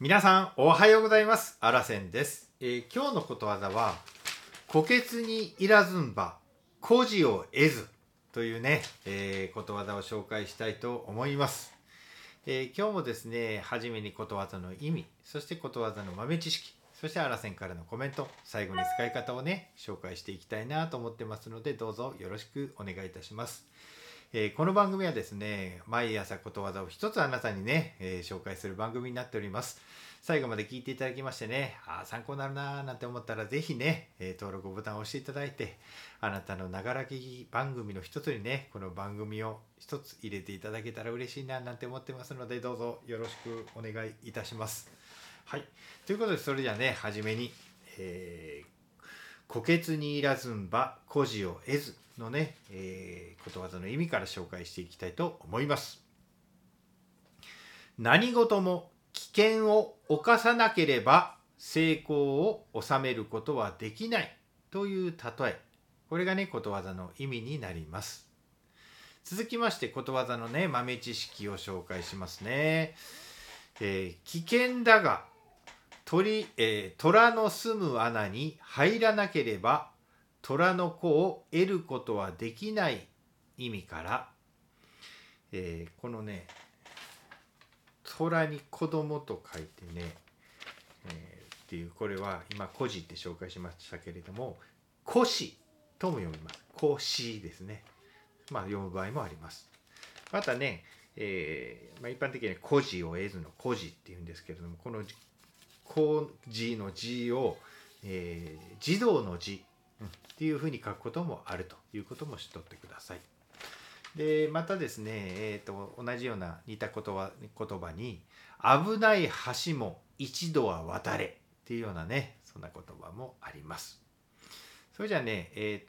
皆さんおはようございます。あらせんです。今日のことわざは虎穴に入らずんば虎子を得ずというね、ことわざを紹介したいと思います。今日もですね、初めにことわざの意味、そしてことわざの豆知識、そしてあらせんからのコメント、最後に使い方をね紹介していきたいなと思ってますので、どうぞよろしくお願いいたします。この番組はですね、毎朝ことわざを一つあなたにね、紹介する番組になっております。最後まで聞いていただきましてね、参考になるなーなんて思ったら、ぜひね、登録ボタンを押していただいて、あなたのながら聞き番組の一つにね、この番組を一つ入れていただけたら嬉しいななんて思ってますので、どうぞよろしくお願いいたします。はい、ということで、それではね、はじめに、虎穴に入らずんば虎子を得ずのね、ことわざの意味から紹介していきたいと思います。何事も危険を冒さなければ成功を収めることはできないという例え、これがねことわざの意味になります。続きましてことわざのね豆知識を紹介しますね。危険だが虎の住む穴に入らなければ虎の子を得ることはできない意味から、このね虎に子供と書いてね、っていう、これは今孤児って紹介しましたけれども、孤子とも読みます。孤子ですね。まあ読む場合もあります。またね、一般的に孤児を得ずの孤児っていうんですけれども、この孤児の字を、児童の字っていうふうに書くこともあるということも知っとってください。でまたですね、同じような似た言葉に危ない橋も一度は渡れっていうようなね、そんな言葉もあります。それじゃあね、英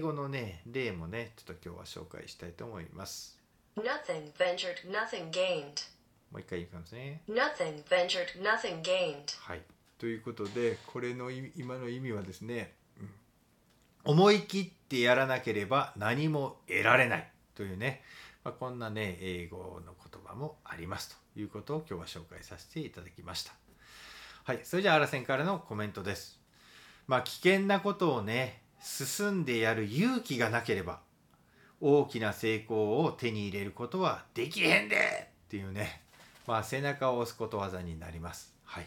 語のね例もねちょっと今日は紹介したいと思います。 Nothing ventured, nothing gained。もう一回言いますね。 Nothing ventured, nothing gained。 はい、ということで、これの今の意味はですね、思い切ってやらなければ何も得られないというね、こんなね英語の言葉もありますということを今日は紹介させていただきました。はい、それじゃああらせんからのコメントです。危険なことをね進んでやる勇気がなければ大きな成功を手に入れることはできへんでっていうね、背中を押すことわざになります。はい、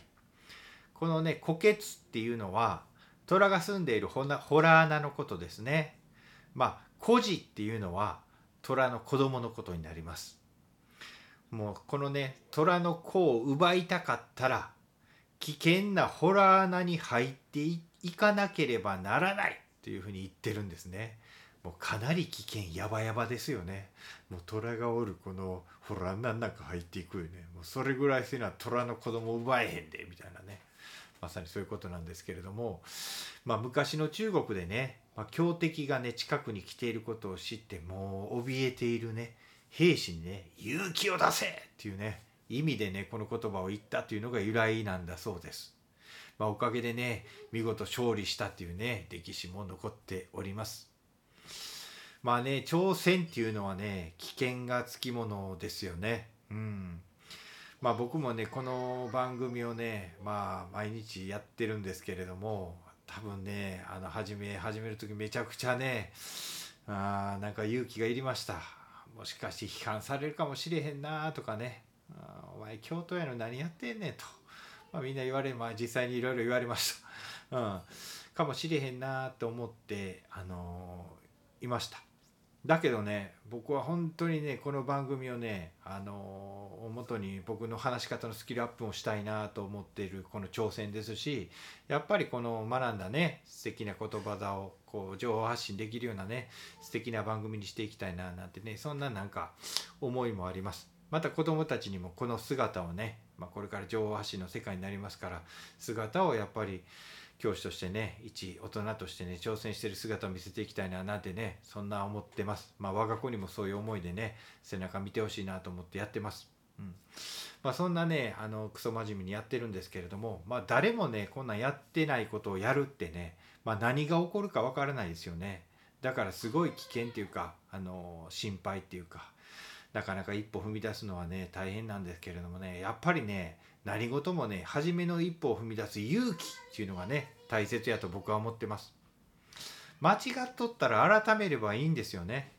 このね虎穴っていうのは虎が住んでいる洞穴のことですね。虎子っていうのは虎の子供のことになります。もうこのね虎の子を奪いたかったら危険な洞穴に入っていかなければならないというふうに言ってるんですね。もうかなり危険、やばやばですよね。もう虎がおるこの洞穴の中入っていくよね。もうそれぐらいするのは虎の子供を奪えへんでみたいなね、まさにそういうことなんですけれども、昔の中国でね、強敵がね近くに来ていることを知ってもう怯えているね兵士にね勇気を出せっていうね意味でねこの言葉を言ったというのが由来なんだそうです。おかげでね見事勝利したっていうね歴史も残っております。挑戦っていうのはね危険がつきものですよね。僕もねこの番組をね毎日やってるんですけれども、多分ね始める時めちゃくちゃねなんか勇気がいりました。もしかして批判されるかもしれへんなとかね、お前京都やの何やってんねんと、みんな言われ、実際にいろいろ言われました、かもしれへんなと思っていました。だけどね僕は本当にねこの番組をね元に僕の話し方のスキルアップをしたいなと思っているこの挑戦ですし、やっぱりこの学んだね素敵な言葉をこう情報発信できるようなね素敵な番組にしていきたいななんてね、そんななんか思いもあります。また子どもたちにもこの姿をね、これから情報発信の世界になりますから、姿をやっぱり教師としてね、一大人としてね挑戦している姿を見せていきたいななんてね、そんな思ってます。我が子にもそういう思いでね背中見てほしいなと思ってやってます。そんなねクソ真面目にやってるんですけれども、誰もねこんなんやってないことをやるってね、何が起こるかわからないですよね。だからすごい危険っていうか心配っていうか、なかなか一歩踏み出すのはね大変なんですけれどもね、やっぱりね何事もね、初めの一歩を踏み出す勇気っていうのがね、大切やと僕は思ってます。間違っとったら改めればいいんですよね。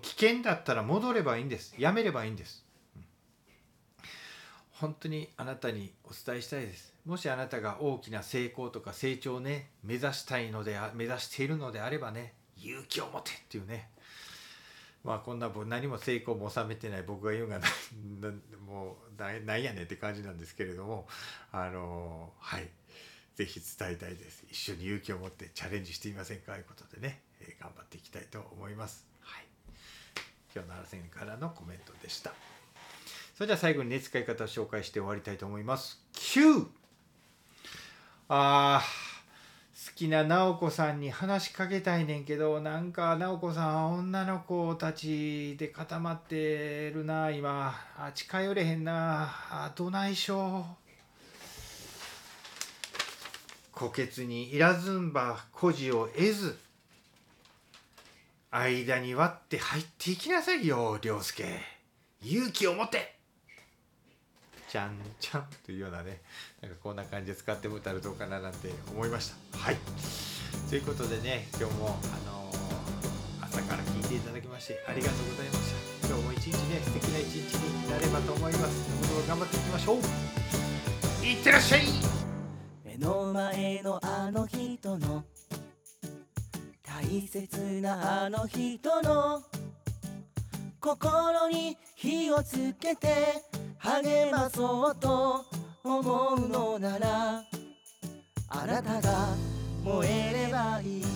危険だったら戻ればいいんです。やめればいいんです。本当にあなたにお伝えしたいです。もしあなたが大きな成功とか成長をね、目指しているのであればね、勇気を持てっていうね、まあこんな何も成功も収めてない僕が言うがもうなんやねんって感じなんですけれども、はい、ぜひ伝えたいです。一緒に勇気を持ってチャレンジしてみませんかということでね、頑張っていきたいと思います。はい、今日のあらせんからのコメントでした。それでは最後にね、使い方を紹介して終わりたいと思います。 Q、 好きな直子さんに話しかけたいねんけど、なんか直子さん女の子たちで固まってるな今。近寄れへんな。どないしょ。虎穴にいらずんば孤児を得ず、間に割って入っていきなさいよ涼介、勇気を持て。ちゃんちゃんというようなね、なんかこんな感じで使ってもたらどうかななんて思いました。はい、ということでね、今日も朝から聞いていただきましてありがとうございました。今日も一日ね、素敵な一日になればと思います。どうぞ頑張っていきましょう。いってらっしゃい。目の前のあの人の大切なあの人の心に火をつけて励まそうと思うのなら、あなたが燃えればいい。